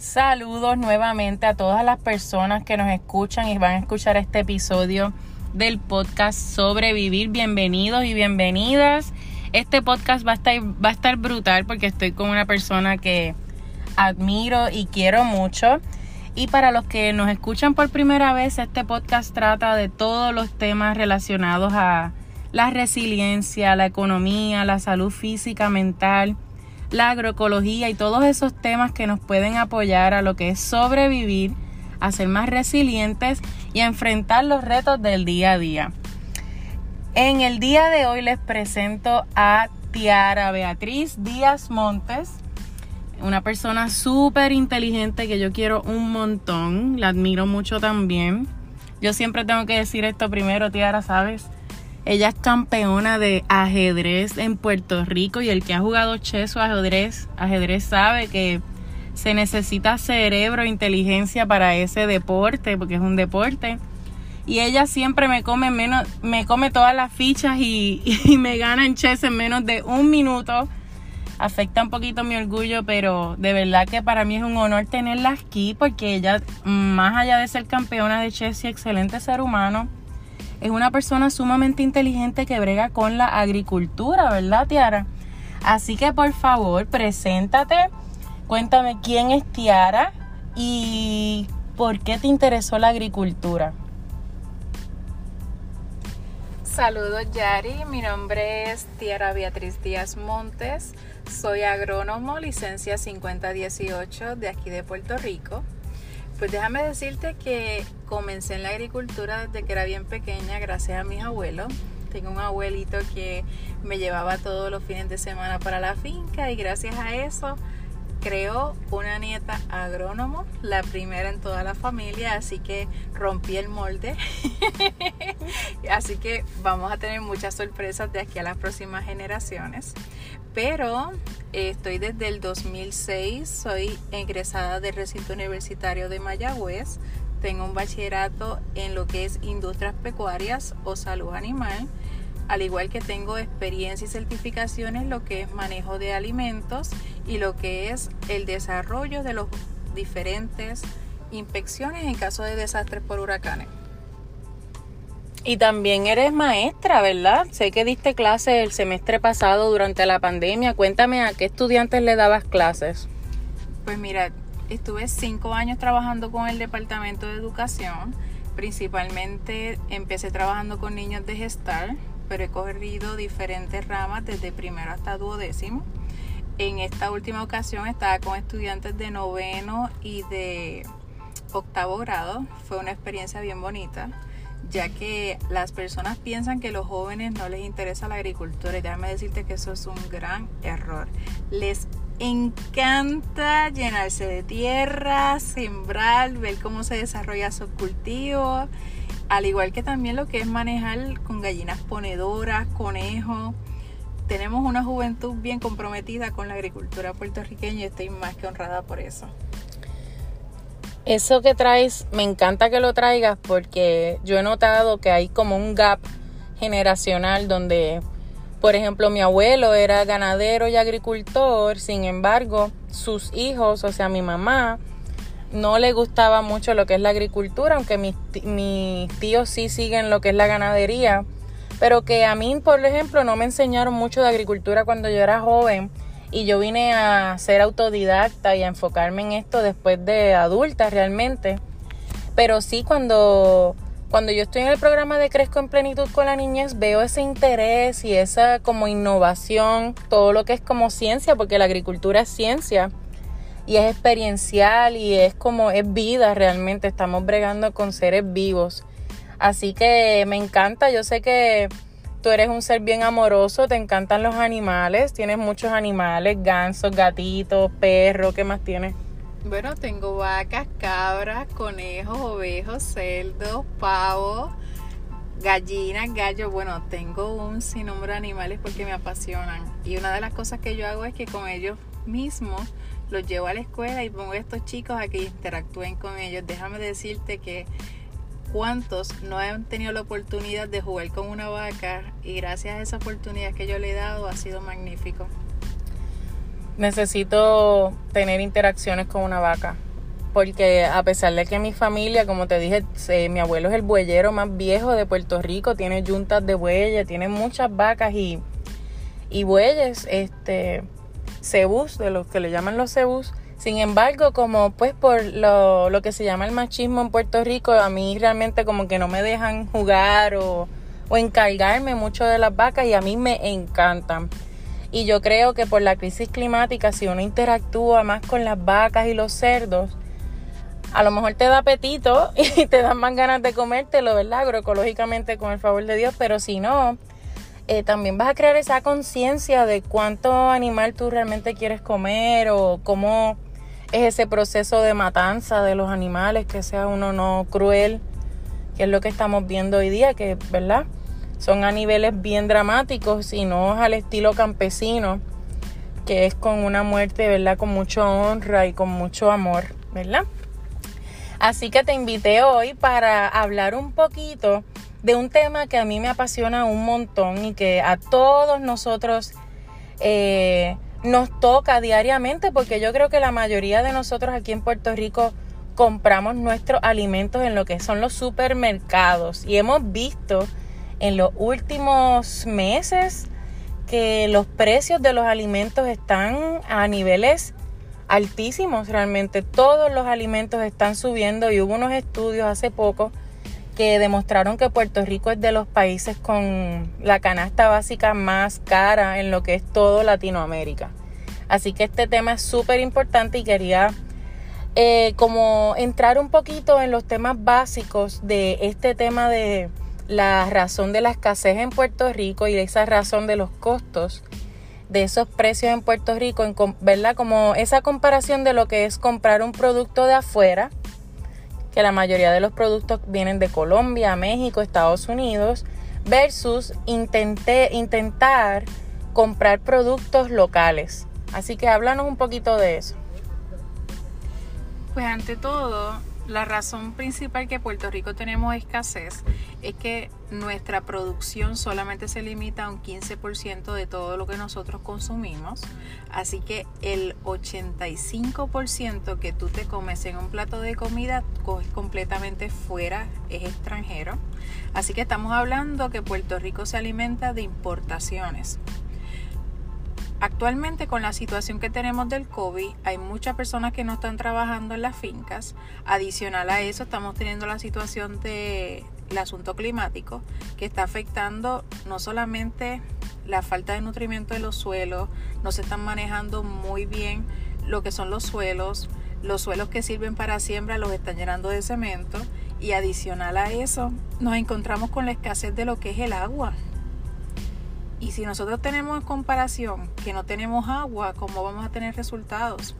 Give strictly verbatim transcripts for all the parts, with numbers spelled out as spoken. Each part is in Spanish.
Saludos nuevamente a todas las personas que nos escuchan y van a escuchar este episodio del podcast Sobrevivir. Bienvenidos y bienvenidas. Este podcast va a estar, va a estar brutal porque estoy con una persona que admiro y quiero mucho. Y para los que nos escuchan por primera vez, este podcast trata de todos los temas relacionados a la resiliencia, la economía, la salud física, mental, la agroecología y todos esos temas que nos pueden apoyar a lo que es sobrevivir, a ser más resilientes y a enfrentar los retos del día a día. En el día de hoy les presento a Tiara Beatriz Díaz Montes, una persona súper inteligente que yo quiero un montón, la admiro mucho también. Yo siempre tengo que decir esto primero, Tiara, ¿sabes? Ella es campeona de ajedrez en Puerto Rico y el que ha jugado chess o ajedrez, ajedrez sabe que se necesita cerebro e inteligencia para ese deporte, porque es un deporte. Y ella siempre me come menos, me come todas las fichas y, y me gana en chess en menos de un minuto. Afecta un poquito mi orgullo, pero de verdad que para mí es un honor tenerla aquí porque ella, más allá de ser campeona de chess y excelente ser humano, es una persona sumamente inteligente que brega con la agricultura, ¿verdad, Tiara? Así que, por favor, preséntate, cuéntame quién es Tiara y por qué te interesó la agricultura. Saludos, Yari. Mi nombre es Tiara Beatriz Díaz Montes. Soy agrónomo, licencia cincuenta dieciocho de aquí de Puerto Rico. Pues déjame decirte que comencé en la agricultura desde que era bien pequeña, gracias a mis abuelos. Tengo un abuelito que me llevaba todos los fines de semana para la finca y gracias a eso creó una nieta agrónomo, la primera en toda la familia, así que rompí el molde. Así que vamos a tener muchas sorpresas de aquí a las próximas generaciones. Pero eh, estoy desde el dos mil seis, soy egresada del recinto universitario de Mayagüez. Tengo un bachillerato en lo que es industrias pecuarias o salud animal, al igual que tengo experiencia y certificaciones en lo que es manejo de alimentos y lo que es el desarrollo de las diferentes inspecciones en caso de desastres por huracanes. Y también eres maestra, ¿verdad? Sé que diste clases el semestre pasado durante la pandemia. Cuéntame, ¿a qué estudiantes le dabas clases? Pues mira, estuve cinco años trabajando con el Departamento de Educación. Principalmente empecé trabajando con niños de gestal, pero he corrido diferentes ramas desde primero hasta duodécimo. En esta última ocasión estaba con estudiantes de noveno y de octavo grado. Fue una experiencia bien bonita, ya que las personas piensan que los jóvenes no les interesa la agricultura y déjame decirte que eso es un gran error. Les encanta llenarse de tierra, sembrar, ver cómo se desarrolla sus cultivos, al igual que también lo que es manejar con gallinas ponedoras, conejos. Tenemos una juventud bien comprometida con la agricultura puertorriqueña y estoy más que honrada por eso. Eso que traes, me encanta que lo traigas porque yo he notado que hay como un gap generacional donde, por ejemplo, mi abuelo era ganadero y agricultor, sin embargo, sus hijos, o sea, mi mamá, no le gustaba mucho lo que es la agricultura, aunque mis, mis tíos sí siguen lo que es la ganadería, pero que a mí, por ejemplo, no me enseñaron mucho de agricultura cuando yo era joven. Y yo vine a ser autodidacta y a enfocarme en esto después de adulta realmente. Pero sí, cuando, cuando yo estoy en el programa de Cresco en Plenitud con la Niñez, veo ese interés y esa como innovación, todo lo que es como ciencia, porque la agricultura es ciencia y es experiencial y es como es vida realmente. Estamos bregando con seres vivos. Así que me encanta, yo sé que tú eres un ser bien amoroso, te encantan los animales, tienes muchos animales, gansos, gatitos, perros, ¿qué más tienes? Bueno, tengo vacas, cabras, conejos, ovejos, cerdos, pavos, gallinas, gallos. Bueno, tengo un sinnúmero de animales porque me apasionan. Y una de las cosas que yo hago es que con ellos mismos los llevo a la escuela y pongo a estos chicos a que interactúen con ellos. Déjame decirte que ¿cuántos no han tenido la oportunidad de jugar con una vaca? Y gracias a esa oportunidad que yo le he dado, ha sido magnífico. Necesito tener interacciones con una vaca. porque a pesar de que mi familia, como te dije, eh, mi abuelo es el bueyero más viejo de Puerto Rico, tiene yuntas de bueyes, tiene muchas vacas y, y bueyes, este, cebús, de los que le llaman los cebús. Sin embargo, como pues por lo, lo que se llama el machismo en Puerto Rico, a mí realmente como que no me dejan jugar o, o encargarme mucho de las vacas, y a mí me encantan. Y yo creo que por la crisis climática, si uno interactúa más con las vacas y los cerdos, a lo mejor te da apetito y te dan más ganas de comértelo, ¿verdad? Agroecológicamente, con el favor de Dios. Pero si no, eh, también vas a crear esa conciencia de cuánto animal tú realmente quieres comer o cómo es ese proceso de matanza de los animales, que sea uno no cruel, que es lo que estamos viendo hoy día, que, ¿verdad?, son a niveles bien dramáticos y no al estilo campesino, que es con una muerte, ¿verdad?, con mucha honra y con mucho amor, ¿verdad? Así que te invité hoy para hablar un poquito de un tema que a mí me apasiona un montón y que a todos nosotros eh, nos toca diariamente, porque yo creo que la mayoría de nosotros aquí en Puerto Rico compramos nuestros alimentos en lo que son los supermercados, y hemos visto en los últimos meses que los precios de los alimentos están a niveles altísimos. Realmente todos los alimentos están subiendo, y hubo unos estudios hace poco que demostraron que Puerto Rico es de los países con la canasta básica más cara en lo que es todo Latinoamérica. Así que este tema es súper importante, y quería eh, como entrar un poquito en los temas básicos de este tema de la razón de la escasez en Puerto Rico y esa razón de los costos de esos precios en Puerto Rico, en, ¿verdad? Como esa comparación de lo que es comprar un producto de afuera, que la mayoría de los productos vienen de Colombia, México, Estados Unidos, versus intenté, intentar comprar productos locales. Así que háblanos un poquito de eso. Pues ante todo, la razón principal que en Puerto Rico tenemos escasez es que nuestra producción solamente se limita a un quince por ciento de todo lo que nosotros consumimos. Así que el ochenta y cinco por ciento que tú te comes en un plato de comida es completamente fuera, es extranjero. Así que estamos hablando que Puerto Rico se alimenta de importaciones. Actualmente, con la situación que tenemos del COVID, hay muchas personas que no están trabajando en las fincas. Adicional a eso, estamos teniendo la situación del asunto climático, que está afectando no solamente la falta de nutrimiento de los suelos, no se están manejando muy bien lo que son los suelos, los suelos que sirven para siembra los están llenando de cemento, y adicional a eso, nos encontramos con la escasez de lo que es el agua. Y si nosotros tenemos en comparación que no tenemos agua, ¿cómo vamos a tener resultados?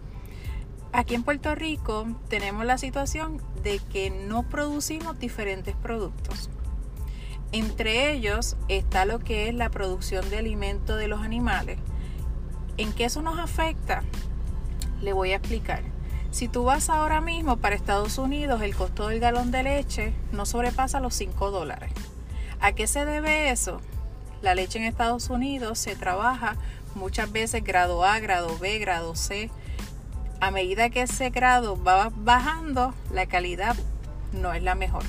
Aquí en Puerto Rico tenemos la situación de que no producimos diferentes productos. Entre ellos está lo que es la producción de alimentos de los animales. ¿En qué eso nos afecta? Le voy a explicar. Si tú vas ahora mismo para Estados Unidos, el costo del galón de leche no sobrepasa los cinco dólares. ¿A qué se debe eso? La leche en Estados Unidos se trabaja muchas veces grado A, grado B, grado C. A medida que ese grado va bajando, la calidad no es la mejor.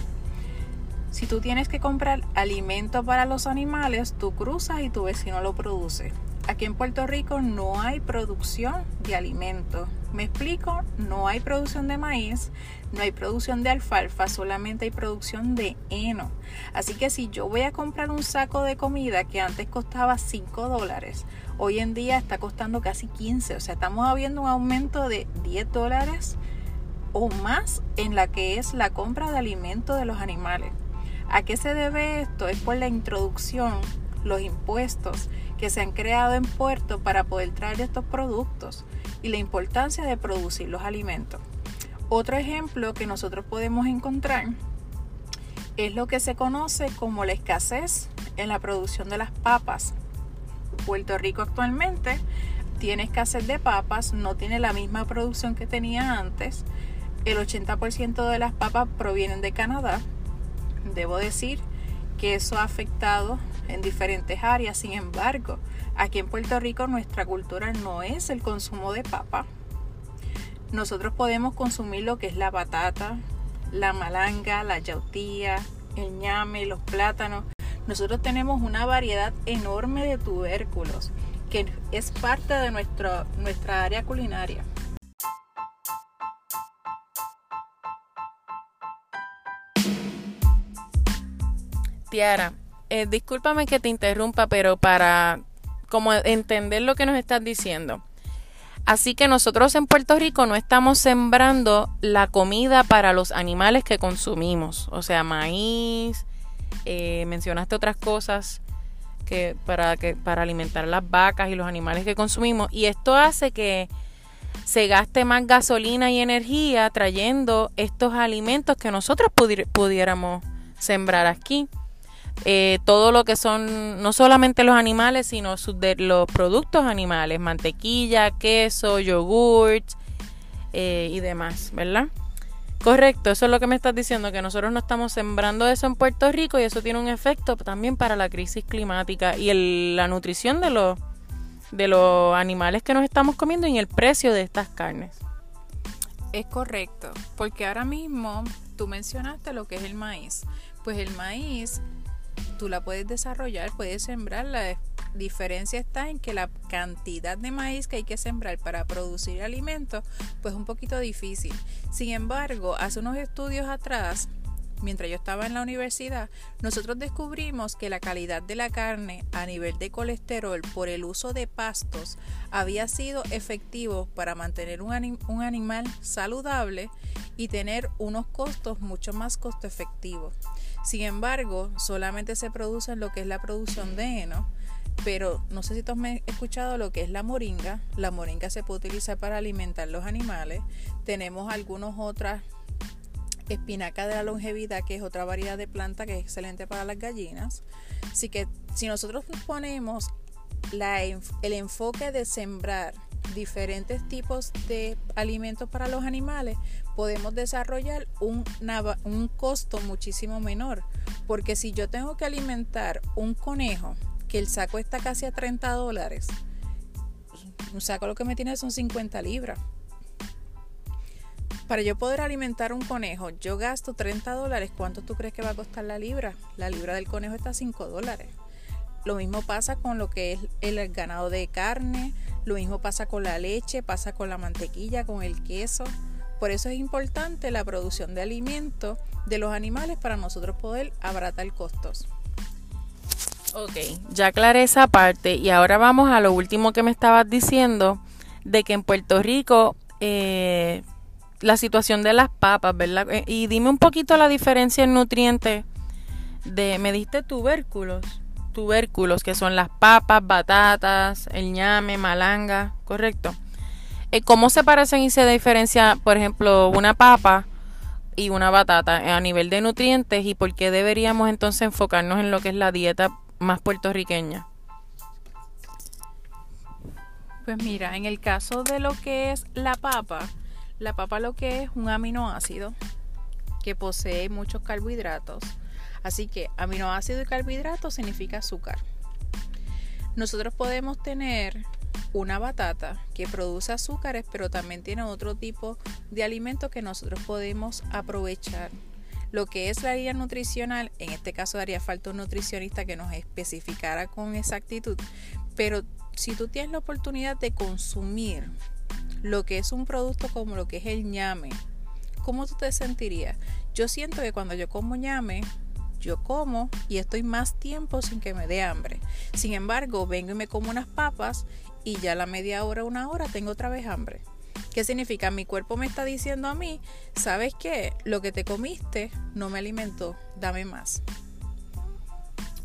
Si tú tienes que comprar alimento para los animales, tú cruzas y tu vecino lo produce. Aquí en Puerto Rico no hay producción de alimentos. ¿Me explico? No hay producción de maíz, no hay producción de alfalfa, solamente hay producción de heno. Así que si yo voy a comprar un saco de comida que antes costaba cinco dólares, hoy en día está costando casi quince. O sea, estamos viendo un aumento de diez dólares o más en la que es la compra de alimentos de los animales. ¿A qué se debe esto? Es por la introducción, los impuestos que se han creado en Puerto para poder traer estos productos y la importancia de producir los alimentos. Otro ejemplo que nosotros podemos encontrar es lo que se conoce como la escasez en la producción de las papas. Puerto Rico actualmente tiene escasez de papas, no tiene la misma producción que tenía antes. El ochenta por ciento de las papas provienen de Canadá. Debo decir que eso ha afectado en diferentes áreas. Sin embargo, aquí en Puerto Rico nuestra cultura no es el consumo de papa. Nosotros podemos consumir lo que es la batata, la malanga, la yautía, el ñame, los plátanos. Nosotros tenemos una variedad enorme de tubérculos que es parte de nuestro, nuestra área culinaria. Tiara, eh, discúlpame que te interrumpa, pero para como entender lo que nos estás diciendo. Así que nosotros en Puerto Rico no estamos sembrando la comida para los animales que consumimos, o sea, maíz, eh, mencionaste otras cosas que para, que para alimentar las vacas y los animales que consumimos, y esto hace que se gaste más gasolina y energía trayendo estos alimentos que nosotros pudi- pudiéramos sembrar aquí. Eh, todo lo que son, no solamente los animales, sino sus de, los productos animales, mantequilla, queso, yogurt eh, y demás, ¿verdad? Correcto, eso es lo que me estás diciendo, que nosotros no estamos sembrando eso en Puerto Rico y eso tiene un efecto también para la crisis climática y el, la nutrición de los, de los animales que nos estamos comiendo y el precio de estas carnes. Es correcto, porque ahora mismo tú mencionaste lo que es el maíz, pues el maíz tú la puedes desarrollar, puedes sembrar. La diferencia está en que la cantidad de maíz que hay que sembrar para producir alimentos, pues es un poquito difícil. Sin embargo, hace unos estudios atrás, mientras yo estaba en la universidad, nosotros descubrimos que la calidad de la carne a nivel de colesterol por el uso de pastos había sido efectivo para mantener un, anim- un animal saludable y tener unos costos mucho más costo efectivos. Sin embargo, solamente se produce en lo que es la producción de heno, pero no sé si tú has escuchado lo que es la moringa. La moringa se puede utilizar para alimentar los animales. Tenemos algunas otras, espinaca de la longevidad, que es otra variedad de planta que es excelente para las gallinas. Así que si nosotros ponemos la, el enfoque de sembrar diferentes tipos de alimentos para los animales, podemos desarrollar un, un costo muchísimo menor, porque si yo tengo que alimentar un conejo, que el saco está casi a treinta dólares, un saco lo que me tiene son cincuenta libras. Para yo poder alimentar un conejo, yo gasto treinta dólares. ¿Cuánto tú crees que va a costar la libra? La libra del conejo está a cinco dólares. Lo mismo pasa con lo que es el ganado de carne, lo mismo pasa con la leche, pasa con la mantequilla, con el queso. Por eso es importante la producción de alimentos de los animales para nosotros poder abaratar costos. Ok, ya aclaré esa parte y ahora vamos a lo último que me estabas diciendo, de que en Puerto Rico... Eh, la situación de las papas, ¿verdad? Y dime un poquito la diferencia en nutrientes de, me diste tubérculos, tubérculos que son las papas, batatas, el ñame, malanga, ¿correcto? ¿Cómo se parecen y se diferencia, por ejemplo, una papa y una batata a nivel de nutrientes, y por qué deberíamos entonces enfocarnos en lo que es la dieta más puertorriqueña? Pues mira, en el caso de lo que es la papa, la papa lo que es un aminoácido que posee muchos carbohidratos. Así que aminoácido y carbohidrato significa azúcar. Nosotros podemos tener una batata que produce azúcares, pero también tiene otro tipo de alimentos que nosotros podemos aprovechar. Lo que es la guía nutricional, en este caso haría falta un nutricionista que nos especificara con exactitud. Pero si tú tienes la oportunidad de consumir lo que es un producto como lo que es el ñame, ¿cómo tú te sentirías? Yo siento que cuando yo como ñame, yo como y estoy más tiempo sin que me dé hambre. Sin embargo, vengo y me como unas papas y ya a la media hora, una hora, tengo otra vez hambre. ¿Qué significa? Mi cuerpo me está diciendo a mí, ¿sabes qué? Lo que te comiste no me alimentó, dame más.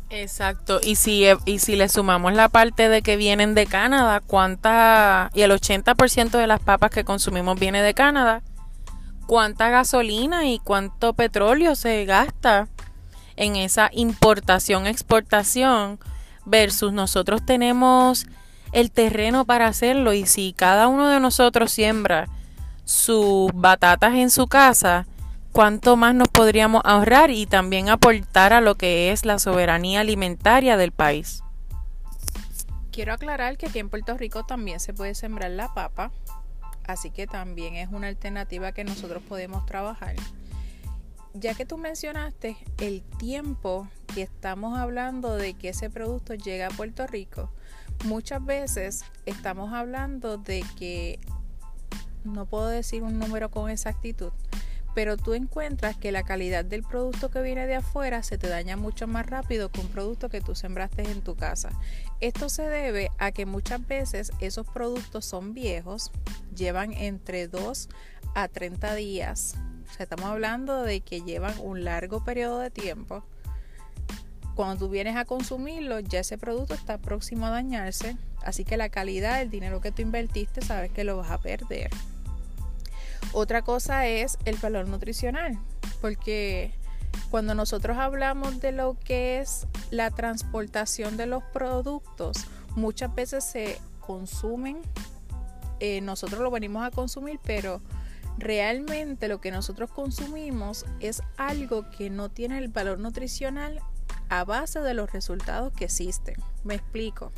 Exacto, y si, y si le sumamos la parte de que vienen de Canadá, cuánta, y el ochenta por ciento de las papas que consumimos viene de Canadá, cuánta gasolina y cuánto petróleo se gasta en esa importación, exportación, versus nosotros tenemos el terreno para hacerlo. Y si cada uno de nosotros siembra sus batatas en su casa, cuánto más nos podríamos ahorrar y también aportar a lo que es la soberanía alimentaria del país. Quiero aclarar que aquí en Puerto Rico también se puede sembrar la papa. así que también es una alternativa que nosotros podemos trabajar. Ya que tú mencionaste el tiempo que estamos hablando de que ese producto llega a Puerto Rico, muchas veces estamos hablando de que, no puedo decir un número con exactitud, pero tú encuentras que la calidad del producto que viene de afuera se te daña mucho más rápido que un producto que tú sembraste en tu casa. Esto se debe a que muchas veces esos productos son viejos, llevan entre dos a treinta días. O sea, estamos hablando de que llevan un largo periodo de tiempo. Cuando tú vienes a consumirlo, ya ese producto está próximo a dañarse, así que la calidad del dinero que tú invertiste sabes que lo vas a perder. Otra cosa es el valor nutricional, porque cuando nosotros hablamos de lo que es la transportación de los productos, muchas veces se consumen, eh, nosotros lo venimos a consumir, pero realmente lo que nosotros consumimos es algo que no tiene el valor nutricional a base de los resultados que existen. Me explico.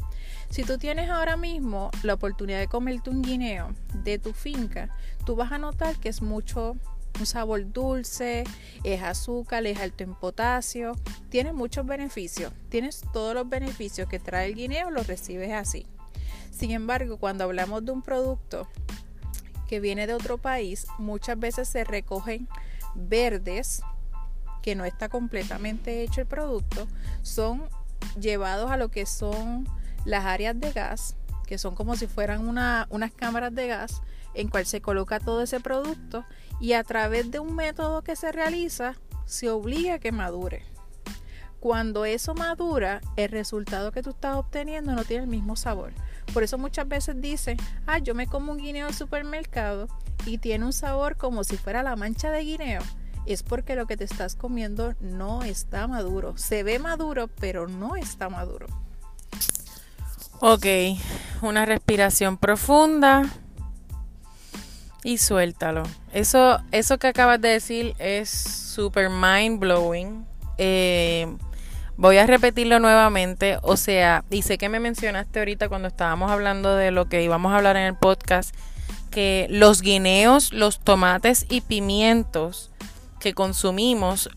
Si tú tienes ahora mismo la oportunidad de comerte un guineo de tu finca, tú vas a notar que es mucho un sabor dulce, es azúcar, es alto en potasio, tiene muchos beneficios, tienes todos los beneficios que trae el guineo, los recibes así. Sin embargo, cuando hablamos de un producto que viene de otro país, muchas veces se recogen verdes, que no está completamente hecho el producto, son llevados a lo que son las áreas de gas, que son como si fueran una, unas cámaras de gas en cual se coloca todo ese producto, y a través de un método que se realiza se obliga a que madure. Cuando eso madura, el resultado que tú estás obteniendo no tiene el mismo sabor. Por eso muchas veces dicen, ah, yo me como un guineo al supermercado y tiene un sabor como si fuera la mancha de guineo. Es porque lo que te estás comiendo no está maduro. Se ve maduro, pero no está maduro. Ok, una respiración profunda y suéltalo. Eso, eso que acabas de decir es super mind blowing. Eh, voy a repetirlo nuevamente. O sea, y sé que me mencionaste ahorita cuando estábamos hablando de lo que íbamos a hablar en el podcast, que los guineos, los tomates y pimientos que consumimos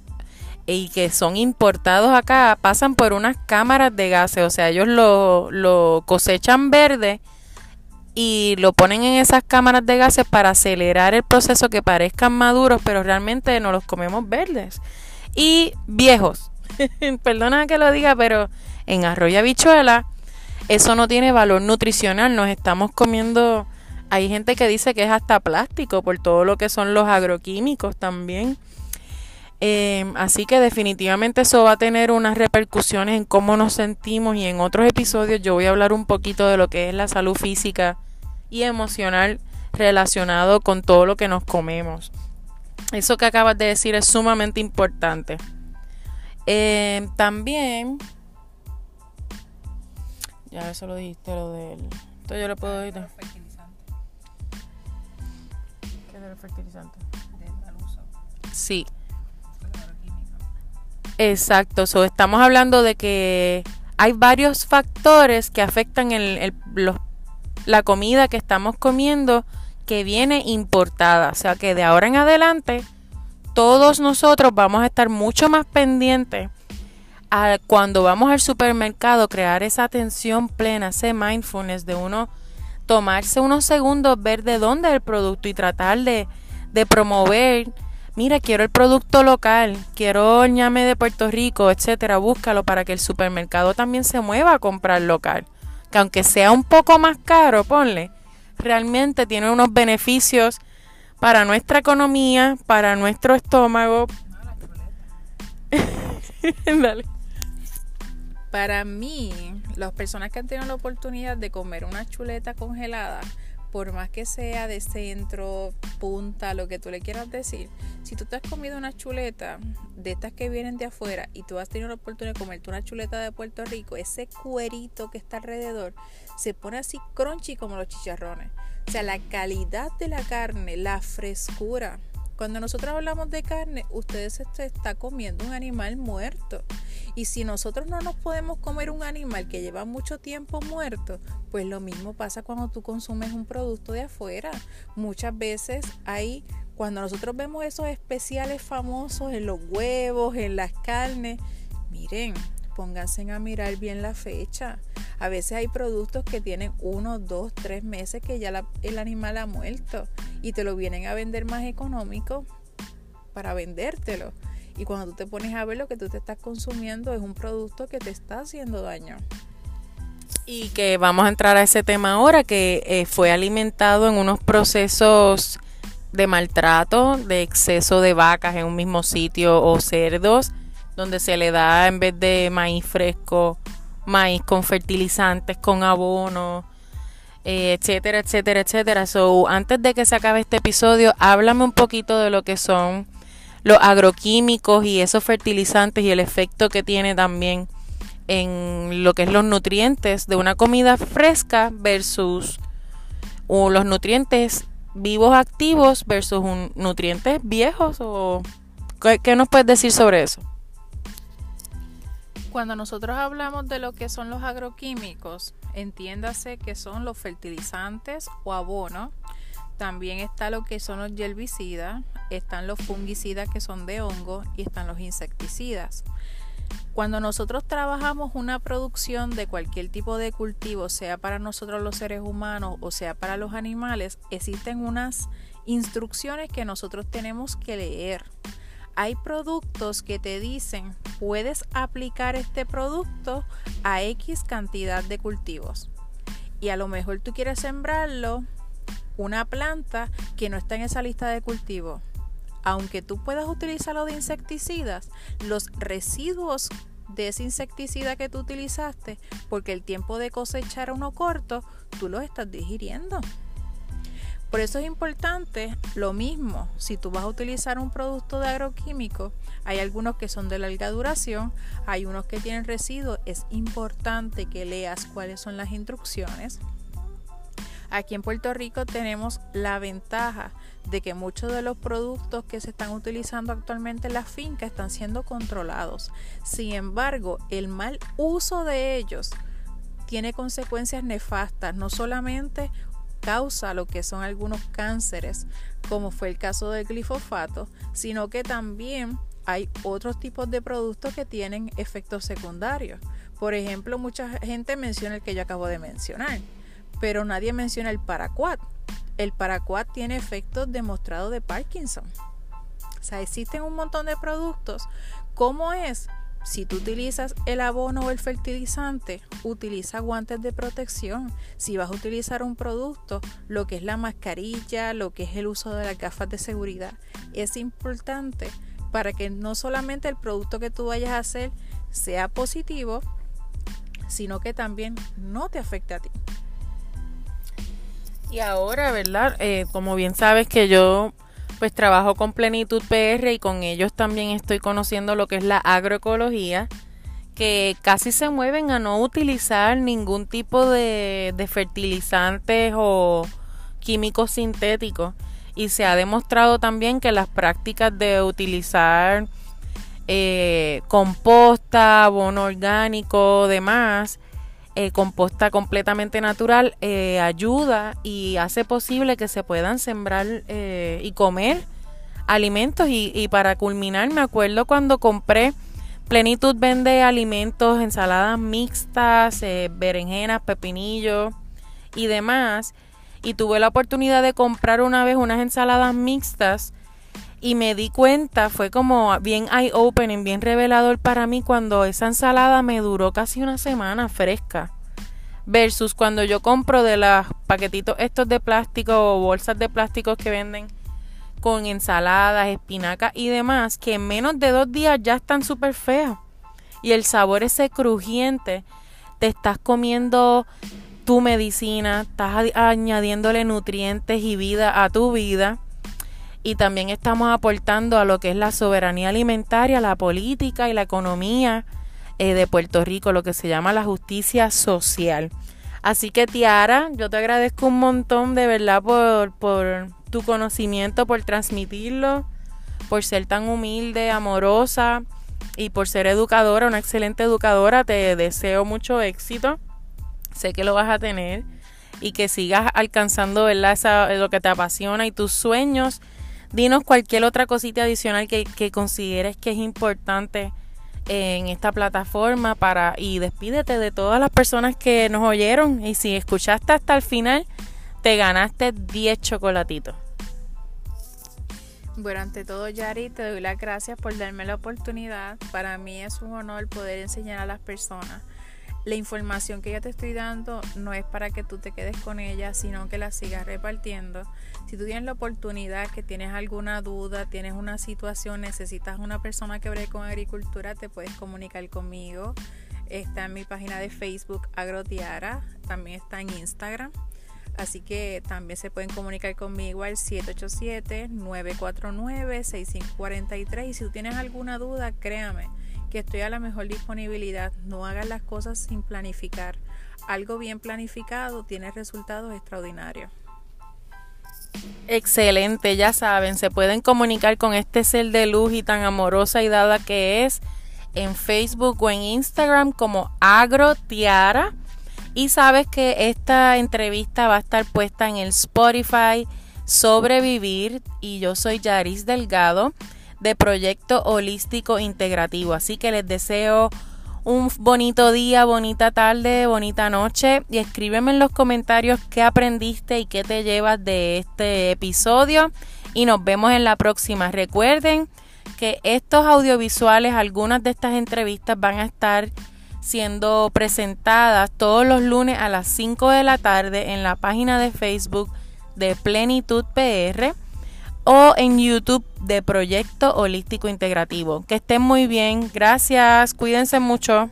y que son importados acá pasan por unas cámaras de gases. O sea, ellos lo, lo cosechan verde y lo ponen en esas cámaras de gases para acelerar el proceso, que parezcan maduros, pero realmente no los comemos verdes y viejos. Perdona que lo diga, pero en arroz y habichuela eso no tiene valor nutricional. Nos estamos comiendo, hay gente que dice que es hasta plástico por todo lo que son los agroquímicos también. Eh, así que definitivamente eso va a tener unas repercusiones en cómo nos sentimos, y en otros episodios yo voy a hablar un poquito de lo que es la salud física y emocional relacionado con todo lo que nos comemos. Eso que acabas de decir es sumamente importante. Eh, también, ya eso lo dijiste, lo del... Esto yo lo puedo decir. ¿Qué es el fertilizante? Del mal uso. Sí. Exacto, so, estamos hablando de que hay varios factores que afectan el, el, los, la comida que estamos comiendo que viene importada, o sea que de ahora en adelante todos nosotros vamos a estar mucho más pendientes a cuando vamos al supermercado, crear esa atención plena, ese mindfulness de uno tomarse unos segundos, ver de dónde es el producto y tratar de, de promover. Mira, quiero el producto local, quiero el ñame de Puerto Rico, etcétera. Búscalo para que el supermercado también se mueva a comprar local. Que aunque sea un poco más caro, ponle, realmente tiene unos beneficios para nuestra economía, para nuestro estómago. Dale. Para mí, las personas que han tenido la oportunidad de comer una chuleta congelada, por más que sea de centro, punta, lo que tú le quieras decir, si tú te has comido una chuleta de estas que vienen de afuera y tú has tenido la oportunidad de comerte una chuleta de Puerto Rico, ese cuerito que está alrededor se pone así crunchy como los chicharrones. O sea, la calidad de la carne, la frescura. Cuando nosotros hablamos de carne, ustedes se está comiendo un animal muerto. Y si nosotros no nos podemos comer un animal que lleva mucho tiempo muerto, pues lo mismo pasa cuando tú consumes un producto de afuera. Muchas veces hay, cuando nosotros vemos esos especiales famosos en los huevos, en las carnes, miren, pónganse a mirar bien la fecha. A veces hay productos que tienen uno, dos, tres meses que ya la, el animal ha muerto y te lo vienen a vender más económico para vendértelo. Y cuando tú te pones a ver, lo que tú te estás consumiendo es un producto que te está haciendo daño. Y que vamos a entrar a ese tema ahora, que eh, fue alimentado en unos procesos de maltrato, de exceso de vacas en un mismo sitio o cerdos, donde se le da, en vez de maíz fresco, maíz con fertilizantes, con abono, eh, etcétera, etcétera, etcétera. So, antes de que se acabe este episodio, háblame un poquito de lo que son los agroquímicos y esos fertilizantes y el efecto que tiene también en lo que es los nutrientes de una comida fresca versus uh, los nutrientes vivos activos versus un, nutrientes viejos. O ¿qué, qué nos puedes decir sobre eso? Cuando nosotros hablamos de lo que son los agroquímicos, entiéndase que son los fertilizantes o abono. También está lo que son los herbicidas, están los fungicidas que son de hongo y están los insecticidas. Cuando nosotros trabajamos una producción de cualquier tipo de cultivo, sea para nosotros los seres humanos o sea para los animales, existen unas instrucciones que nosotros tenemos que leer. Hay productos que te dicen, puedes aplicar este producto a X cantidad de cultivos. Y a lo mejor tú quieres sembrarlo, una planta que no está en esa lista de cultivo. Aunque tú puedas utilizarlo de insecticidas, los residuos de ese insecticida que tú utilizaste, porque el tiempo de cosecha era uno corto, tú los estás digiriendo. Por eso es importante lo mismo, si tú vas a utilizar un producto de agroquímico, hay algunos que son de larga duración, hay unos que tienen residuos, es importante que leas cuáles son las instrucciones. Aquí en Puerto Rico tenemos la ventaja de que muchos de los productos que se están utilizando actualmente en las fincas están siendo controlados. Sin embargo, el mal uso de ellos tiene consecuencias nefastas, no solamente causa lo que son algunos cánceres, como fue el caso del glifosato, sino que también hay otros tipos de productos que tienen efectos secundarios. Por ejemplo, mucha gente menciona el que yo acabo de mencionar, pero nadie menciona el paraquat. El paraquat tiene efectos demostrados de Parkinson. O sea, existen un montón de productos. ¿Cómo es? Si tú utilizas el abono o el fertilizante, utiliza guantes de protección. Si vas a utilizar un producto, lo que es la mascarilla, lo que es el uso de las gafas de seguridad, es importante para que no solamente el producto que tú vayas a hacer sea positivo, sino que también no te afecte a ti. Y ahora, ¿verdad? Eh, como bien sabes que yo... pues trabajo con Plenitud P R y con ellos también estoy conociendo lo que es la agroecología, que casi se mueven a no utilizar ningún tipo de, de fertilizantes o químicos sintéticos, y se ha demostrado también que las prácticas de utilizar eh, composta, abono orgánico, demás, eh, composta completamente natural, eh, ayuda y hace posible que se puedan sembrar eh, y comer alimentos. Y, y para culminar, me acuerdo cuando compré, Plenitud vende alimentos, ensaladas mixtas, eh, berenjenas, pepinillos y demás, y tuve la oportunidad de comprar una vez unas ensaladas mixtas y me di cuenta, fue como bien eye-opening, bien revelador para mí, cuando esa ensalada me duró casi una semana fresca. Versus cuando yo compro de los paquetitos estos de plástico o bolsas de plástico que venden con ensaladas, espinacas y demás, que en menos de dos días ya están súper feas. Y el sabor ese crujiente, te estás comiendo tu medicina, estás añadiéndole nutrientes y vida a tu vida. Y también estamos aportando a lo que es la soberanía alimentaria, la política y la economía eh, de Puerto Rico, lo que se llama la justicia social. Así que Tiara, yo te agradezco un montón de verdad por, por tu conocimiento, por transmitirlo, por ser tan humilde, amorosa y por ser educadora, una excelente educadora. Te deseo mucho éxito, sé que lo vas a tener y que sigas alcanzando, ¿verdad?, esa, lo que te apasiona y tus sueños. Dinos cualquier otra cosita adicional que, que consideres que es importante en esta plataforma para, y despídete de todas las personas que nos oyeron, y si escuchaste hasta el final te ganaste diez chocolatitos. Bueno, ante todo, Yari, te doy las gracias por darme la oportunidad. Para mí es un honor poder enseñar a las personas. La información que yo te estoy dando no es para que tú te quedes con ella, sino que la sigas repartiendo. Si tú tienes la oportunidad, que tienes alguna duda, tienes una situación, necesitas una persona que bregue con agricultura, te puedes comunicar conmigo. Está en mi página de Facebook, Agro Tiara, también está en Instagram. Así que también se pueden comunicar conmigo al siete ocho siete, nueve cuatro nueve, seis cinco cuatro tres. Y si tú tienes alguna duda, créame que estoy a la mejor disponibilidad. No hagas las cosas sin planificar. Algo bien planificado tiene resultados extraordinarios. Excelente, ya saben, se pueden comunicar con este ser de luz y tan amorosa y dada que es en Facebook o en Instagram como Agro Tiara. Y sabes que esta entrevista va a estar puesta en el Spotify Sobrevivir, y yo soy Yaris Delgado de Proyecto Holístico Integrativo. Así que les deseo un bonito día, bonita tarde, bonita noche, y escríbeme en los comentarios qué aprendiste y qué te llevas de este episodio, y nos vemos en la próxima. Recuerden que estos audiovisuales, algunas de estas entrevistas van a estar siendo presentadas todos los lunes a las cinco de la tarde en la página de Facebook de Plenitud P R o en YouTube de Proyecto Holístico Integrativo. Que estén muy bien, gracias, cuídense mucho.